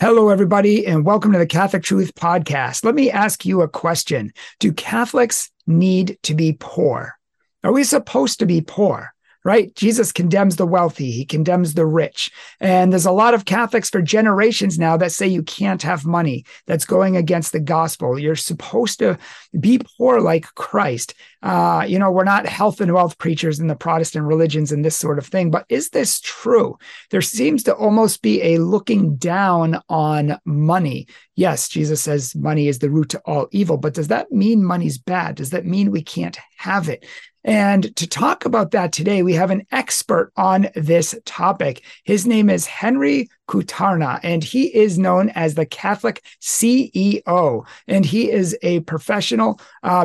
Hello, everybody, and welcome to the Catholic Truth podcast. Let me ask you a question. Do Catholics need to be poor? Are we supposed to be poor, right? Jesus condemns the wealthy. He condemns the rich. And there's a lot of Catholics for generations now that say you can't have money. That's going against the gospel. You're supposed to be poor like Christ. We're not health and wealth preachers in the Protestant religions and this sort of thing, but is this true? There seems to almost be a looking down on money. Yes, Jesus says money is the root to all evil, but does that mean money's bad? Does that mean we can't have it? And to talk about that today, we have an expert on this topic. His name is Henry Kutarna, and he is known as the Catholic CEO, and he is a professional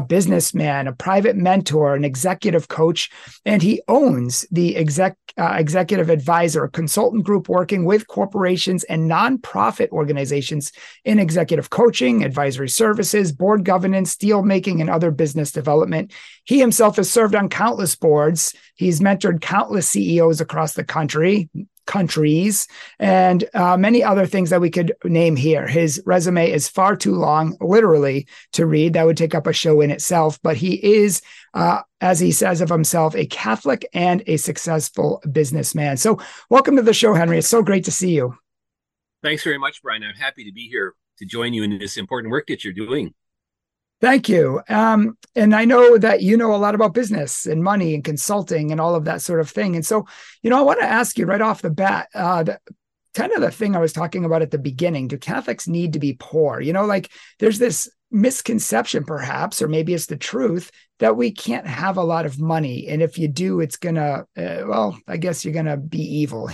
businessman, a private mentor, an executive coach, and he owns the executive advisor, a consultant group working with corporations and nonprofit organizations in executive coaching, advisory services, board governance, deal making, and other business development. He himself has served on countless boards. He's mentored countless CEOs across the countries, and many other things that we could name here. His resume is far too long, literally, to read. That would take up a show in itself, but he is, as he says of himself, a Catholic and a successful businessman. So welcome to the show, Henry. It's so great to see you. Thanks very much, Brian. I'm happy to be here to join you in this important work that you're doing. Thank you. And I know that you know a lot about business and money and consulting and all of that sort of thing. And so, I want to ask you right off the bat, kind of the thing I was talking about at the beginning, do Catholics need to be poor? There's this misconception perhaps, or maybe it's the truth, that we can't have a lot of money. And if you do, it's going to, I guess you're going to be evil.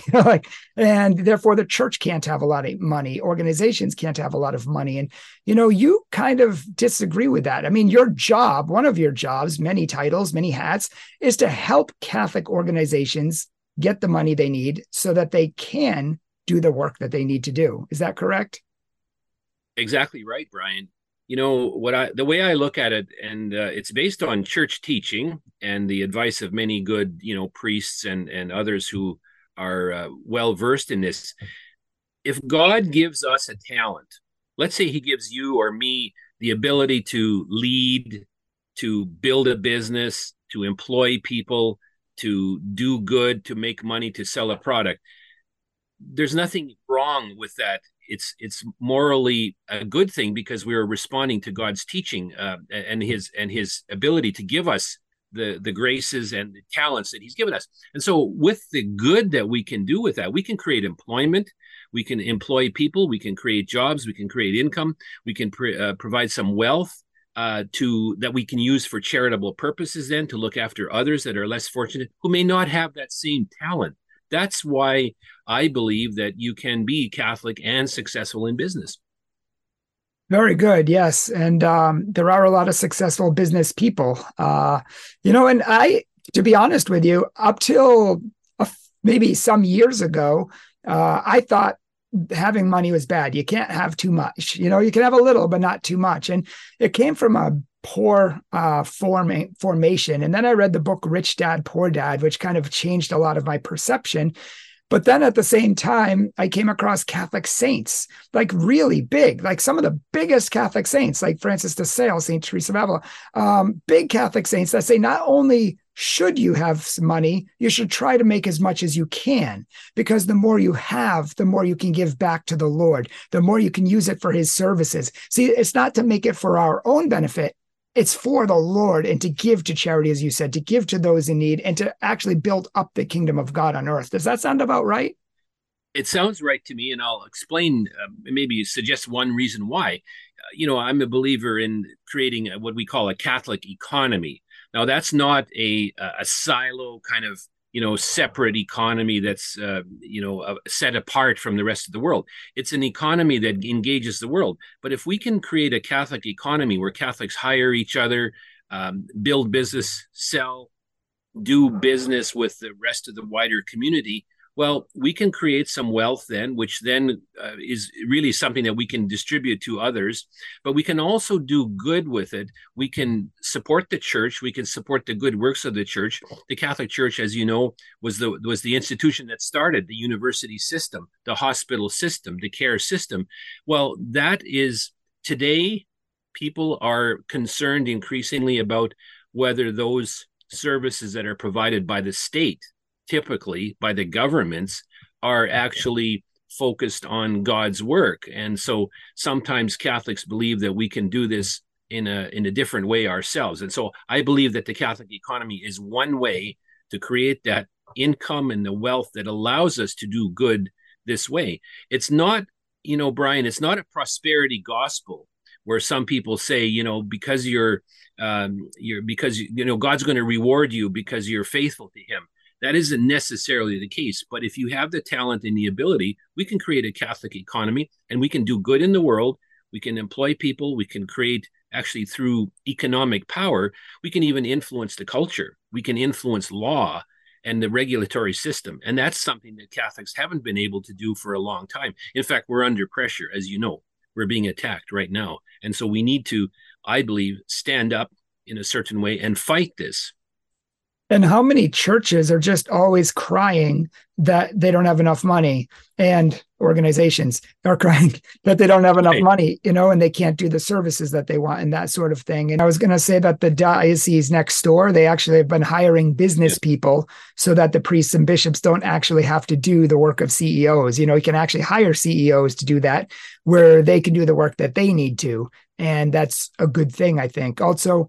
And therefore the church can't have a lot of money. Organizations can't have a lot of money. And, you kind of disagree with that. I mean, your job, one of your jobs, many titles, many hats, is to help Catholic organizations get the money they need so that they can do the work that they need to do. Is that correct? Exactly right, Brian. The way I look at it, and it's based on church teaching and the advice of many good, priests and others who are well versed in this. If God gives us a talent, let's say He gives you or me the ability to lead, to build a business, to employ people, to do good, to make money, to sell a product. There's nothing wrong with that. It's morally a good thing because we are responding to God's teaching and his ability to give us the graces and the talents that He's given us. And so with the good that we can do with that, we can create employment, we can employ people, we can create jobs, we can create income, we can provide some wealth that we can use for charitable purposes then to look after others that are less fortunate who may not have that same talent. That's why I believe that you can be Catholic and successful in business. Very good. Yes. And there are a lot of successful business people, and I, to be honest with you, up till maybe some years ago, I thought having money was bad. You can't have too much. You can have a little, but not too much. And it came from a poor formation. And then I read the book, Rich Dad, Poor Dad, which kind of changed a lot of my perception. But then at the same time, I came across Catholic saints, like really big, like some of the biggest Catholic saints, like Francis de Sales, St. Teresa of Avila, big Catholic saints that say not only should you have some money, you should try to make as much as you can, because the more you have, the more you can give back to the Lord, the more you can use it for His services. See, it's not to make it for our own benefit. It's for the Lord and to give to charity, as you said, to give to those in need and to actually build up the kingdom of God on earth. Does that sound about right? It sounds right to me, and I'll explain, maybe suggest one reason why. I'm a believer in creating what we call a Catholic economy. Now, that's not a silo kind of, separate economy that's, set apart from the rest of the world. It's an economy that engages the world. But if we can create a Catholic economy where Catholics hire each other, build business, sell, do business with the rest of the wider community, Well, we can create some wealth then, which then is really something that we can distribute to others, but we can also do good with it. We can support the church. We can support the good works of the church. The Catholic Church, as you know, was the institution that started the university system, the hospital system, the care system. Well, that is today, people are concerned increasingly about whether those services that are provided by the state, typically by the governments, are actually focused on God's work. And so sometimes Catholics believe that we can do this in a different way ourselves. And so I believe that the Catholic economy is one way to create that income and the wealth that allows us to do good this way. It's not, you know, Brian, it's not a prosperity gospel where some people say, you know, because you're God's going to reward you because you're faithful to him. That isn't necessarily the case. But if you have the talent and the ability, we can create a Catholic economy and we can do good in the world. We can employ people. We can create, actually through economic power, we can even influence the culture. We can influence law and the regulatory system. And that's something that Catholics haven't been able to do for a long time. In fact, we're under pressure, as you know. We're being attacked right now. And so we need to, I believe, stand up in a certain way and fight this. And how many churches are just always crying that they don't have enough money, and organizations are crying that they don't have enough money, you know, and they can't do the services that they want and that sort of thing. And I was going to say that the diocese next door, they actually have been hiring business people so that the priests and bishops don't actually have to do the work of CEOs. You know, you can actually hire CEOs to do that, where they can do the work that they need to. And that's a good thing, I think. Also,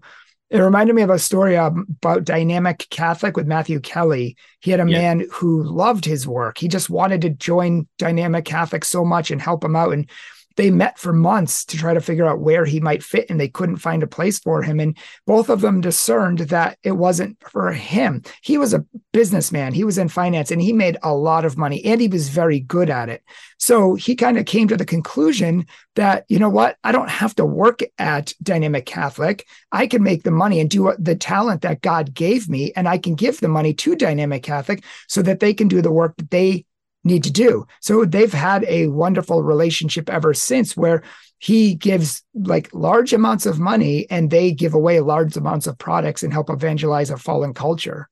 it reminded me of a story about Dynamic Catholic with Matthew Kelly. He had a man who loved his work. He just wanted to join Dynamic Catholic so much and help him out. And they met for months to try to figure out where he might fit, and they couldn't find a place for him. And both of them discerned that it wasn't for him. He was a businessman. He was in finance, and he made a lot of money, and he was very good at it. So he kind of came to the conclusion that, you know what, I don't have to work at Dynamic Catholic. I can make the money and do the talent that God gave me, and I can give the money to Dynamic Catholic so that they can do the work that they need to do. So they've had a wonderful relationship ever since, where he gives like large amounts of money and they give away large amounts of products and help evangelize a fallen culture.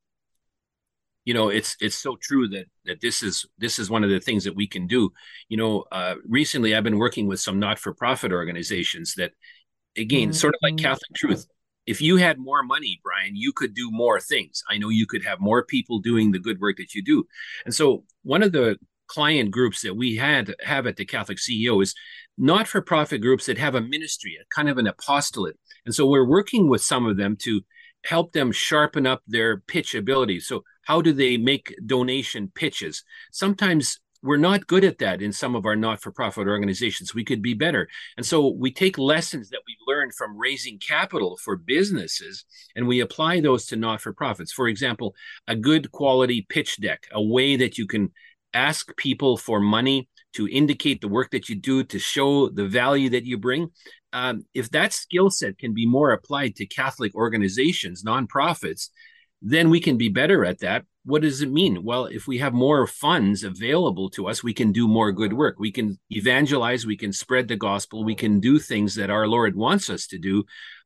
You know, it's so true that this is one of the things that we can do. You know, recently I've been working with some not-for-profit organizations that, again, sort of like Catholic Truth. If you had more money, Brian, you could do more things. I know you could have more people doing the good work that you do. And so one of the client groups that we have at the Catholic CEO is not-for-profit groups that have a ministry, a kind of an apostolate. And so we're working with some of them to help them sharpen up their pitch ability. So how do they make donation pitches? Sometimes we're not good at that in some of our not-for-profit organizations. We could be better. And so we take lessons that we've learned from raising capital for businesses, and we apply those to not-for-profits. For example, a good quality pitch deck, a way that you can ask people for money to indicate the work that you do, to show the value that you bring. If that skill set can be more applied to Catholic organizations, nonprofits, then we can be better at that. What does it mean? Well, if we have more funds available to us, we can do more good work. We can evangelize, we can spread the gospel, we can do things that our Lord wants us to do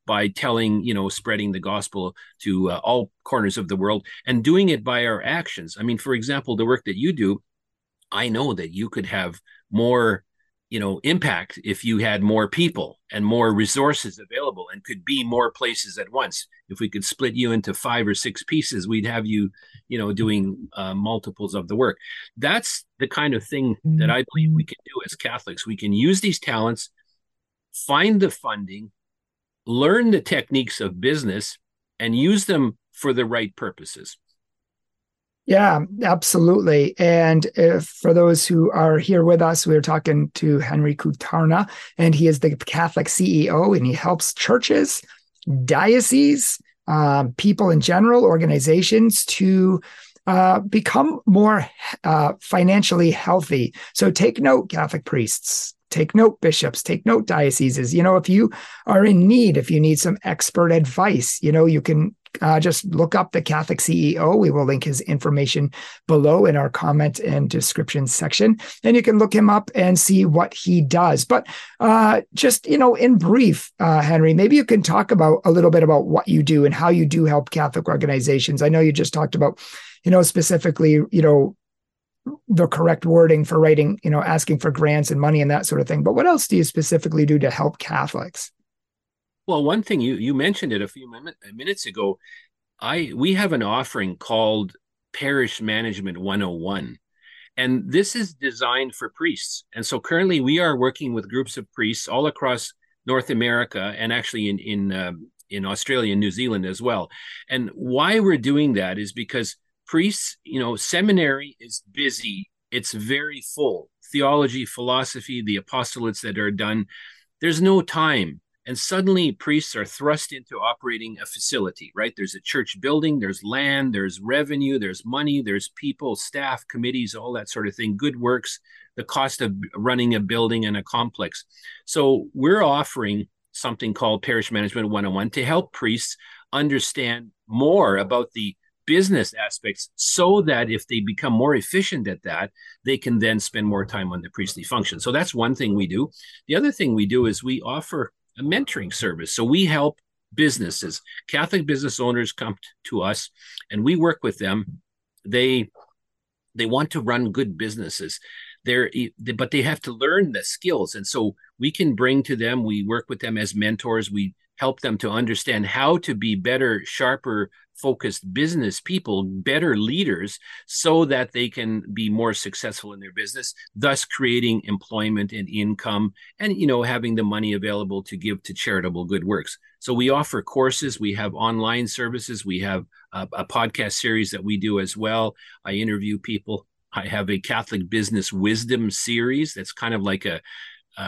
by telling, you know, spreading the gospel to all corners of the world and doing it by our actions. I mean, for example, the work that you do, I know that you could have more, you know, impact if you had more people and more resources available and could be more places at once. If we could split you into 5 or 6 pieces, we'd have you, you know, doing multiples of the work. That's the kind of thing that I believe we can do as Catholics. We can use these talents, find the funding, learn the techniques of business, and use them for the right purposes. Yeah, absolutely. And for those who are here with us, we're talking to Henry Kutarna, and he is the Catholic CEO, and he helps churches, dioceses, people in general, organizations to become more financially healthy. So take note, Catholic priests. take note bishops, take note dioceses. You know, if you are in need, if you need some expert advice, you know, you can just look up the Catholic CEO. We will link his information below in our comment and description section, and you can look him up and see what he does. But just, you know, in brief, Henry, maybe you can talk about a little bit about what you do and how you do help Catholic organizations. I know you just talked about, you know, specifically, you know, the correct wording for writing, you know, asking for grants and money and that sort of thing. But what else do you specifically do to help Catholics? Well, one thing you mentioned it a few minutes ago, we have an offering called Parish Management 101, and this is designed for priests. And so currently we are working with groups of priests all across North America and actually in Australia and New Zealand as well. And why we're doing that is because priests, you know, seminary is busy. It's very full. Theology, philosophy, the apostolates that are done, there's no time. And suddenly priests are thrust into operating a facility, right? There's a church building, there's land, there's revenue, there's money, there's people, staff, committees, all that sort of thing, good works, the cost of running a building and a complex. So we're offering something called Parish Management 101 to help priests understand more about the business aspects so that if they become more efficient at that, they can then spend more time on the priestly function. So that's one thing we do. The other thing we do is we offer a mentoring service. So we help businesses. Catholic business owners come to us and we work with them. They want to run good businesses. But they have to learn the skills. And so we can bring to them, we work with them as mentors. We help them to understand how to be better, sharper, focused business people, better leaders, so that they can be more successful in their business, thus creating employment and income and, you know, having the money available to give to charitable good works. So we offer courses, we have online services, we have a podcast series that we do as well. I interview people. I have a Catholic Business Wisdom series that's kind of like a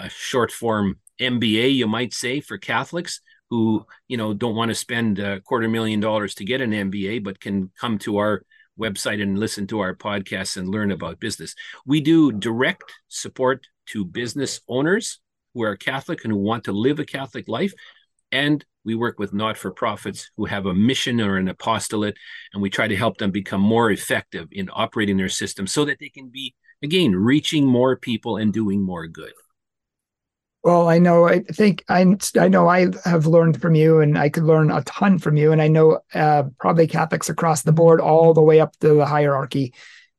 short form MBA, you might say, for Catholics who, you know, don't want to spend $250,000 to get an MBA, but can come to our website and listen to our podcasts and learn about business. We do direct support to business owners who are Catholic and who want to live a Catholic life. And we work with not-for-profits who have a mission or an apostolate, and we try to help them become more effective in operating their system so that they can be, again, reaching more people and doing more good. Well, I know, I think I know I have learned from you, and I could learn a ton from you. And I know probably Catholics across the board, all the way up to the hierarchy,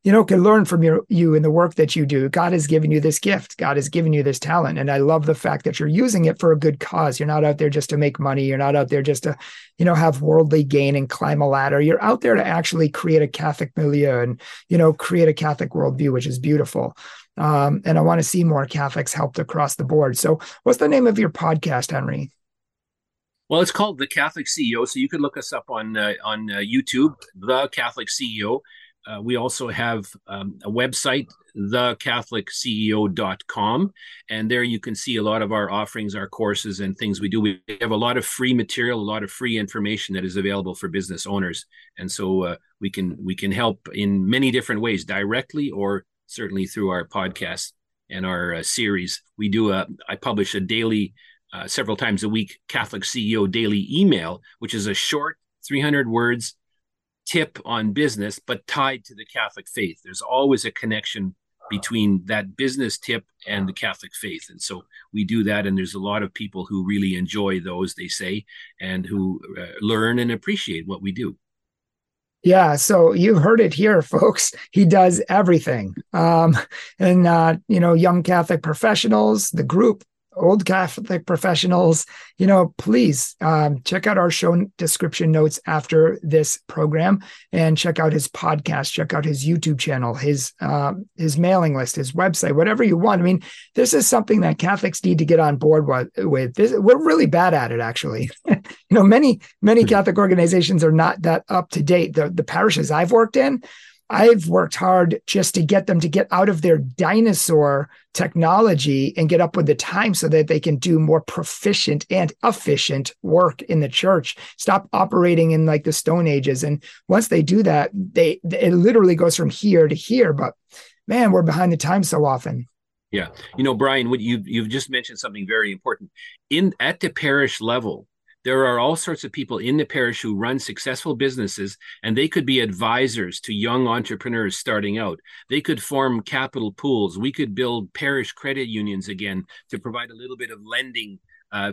you know, can learn from you and the work that you do. God has given you this gift. God has given you this talent. And I love the fact that you're using it for a good cause. You're not out there just to make money. You're not out there just to, you know, have worldly gain and climb a ladder. You're out there to actually create a Catholic milieu and, you know, create a Catholic worldview, which is beautiful. And I want to see more Catholics helped across the board. So what's the name of your podcast, Henry? Well, it's called The Catholic CEO. So you can look us up on YouTube, The Catholic CEO. We also have a website, thecatholicceo.com, and there you can see a lot of our offerings, our courses, and things we do. We have a lot of free material, a lot of free information that is available for business owners, and so we can help in many different ways, directly or certainly through our podcast and our series. We do I publish a daily, several times a week, Catholic CEO daily email, which is a short 300 words. Tip on business, but tied to the Catholic faith. There's always a connection between that business tip and the Catholic faith. And so we do that. And there's a lot of people who really enjoy those, they say, and who learn and appreciate what we do. Yeah. So you've heard it here, folks. He does everything. You know, young Catholic professionals, the group, old Catholic professionals, you know, please check out our show description notes after this program, and check out his podcast, check out his YouTube channel, his mailing list, his website, whatever you want. I mean, this is something that Catholics need to get on board with. We're really bad at it, actually. You know, many Catholic organizations are not that up to date. The parishes I've worked in, I've worked hard just to get them to get out of their dinosaur technology and get up with the time so that they can do more proficient and efficient work in the church. Stop operating in like the Stone Ages. And once they do that, it literally goes from here to here. But man, we're behind the times so often. Yeah. You know, Brian, what you've just mentioned something very important. At the parish level, there are all sorts of people in the parish who run successful businesses, and they could be advisors to young entrepreneurs starting out. They could form capital pools. We could build parish credit unions again to provide a little bit of lending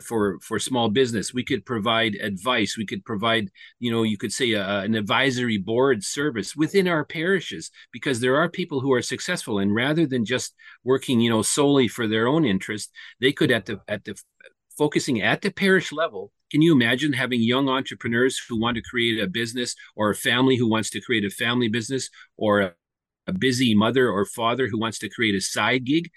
for small business. We could provide advice. We could provide, you could say an advisory board service within our parishes, because there are people who are successful, and rather than just working, solely for their own interest, they could focusing at the parish level. Can you imagine having young entrepreneurs who want to create a business, or a family who wants to create a family business, or a busy mother or father who wants to create a side gig?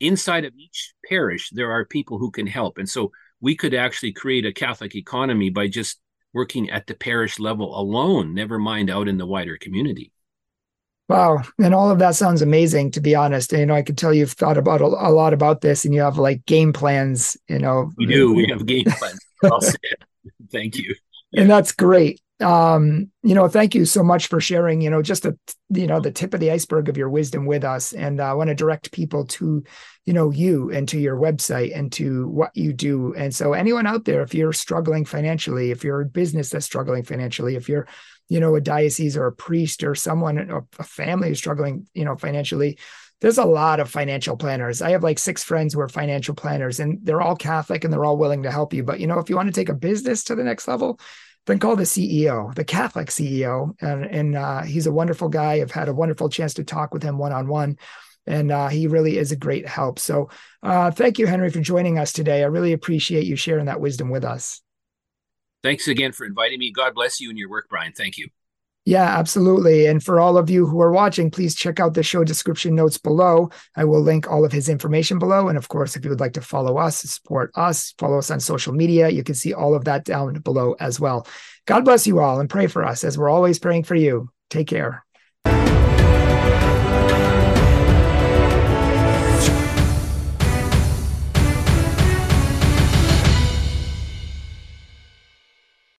Inside of each parish, there are people who can help. And so we could actually create a Catholic economy by just working at the parish level alone, never mind out in the wider community. Wow. And all of that sounds amazing, to be honest. And, I could tell you've thought about a lot about this, and you have like game plans, We do. We have game plans. Thank you. And that's great. Thank you so much for sharing, just the tip of the iceberg of your wisdom with us. And I want to direct people to, you and to your website and to what you do. And so anyone out there, if you're struggling financially, if you're a business that's struggling financially, if you're, a diocese or a priest or someone or a family who's struggling, financially, there's a lot of financial planners. I have like 6 friends who are financial planners, and they're all Catholic and they're all willing to help you. But, if you want to take a business to the next level, then call the CEO, the Catholic CEO. And he's a wonderful guy. I've had a wonderful chance to talk with him one-on-one, and he really is a great help. So thank you, Henry, for joining us today. I really appreciate you sharing that wisdom with us. Thanks again for inviting me. God bless you and your work, Brian. Thank you. Yeah, absolutely. And for all of you who are watching, please check out the show description notes below. I will link all of his information below. And of course, if you would like to follow us, support us, follow us on social media, you can see all of that down below as well. God bless you all, and pray for us as we're always praying for you. Take care.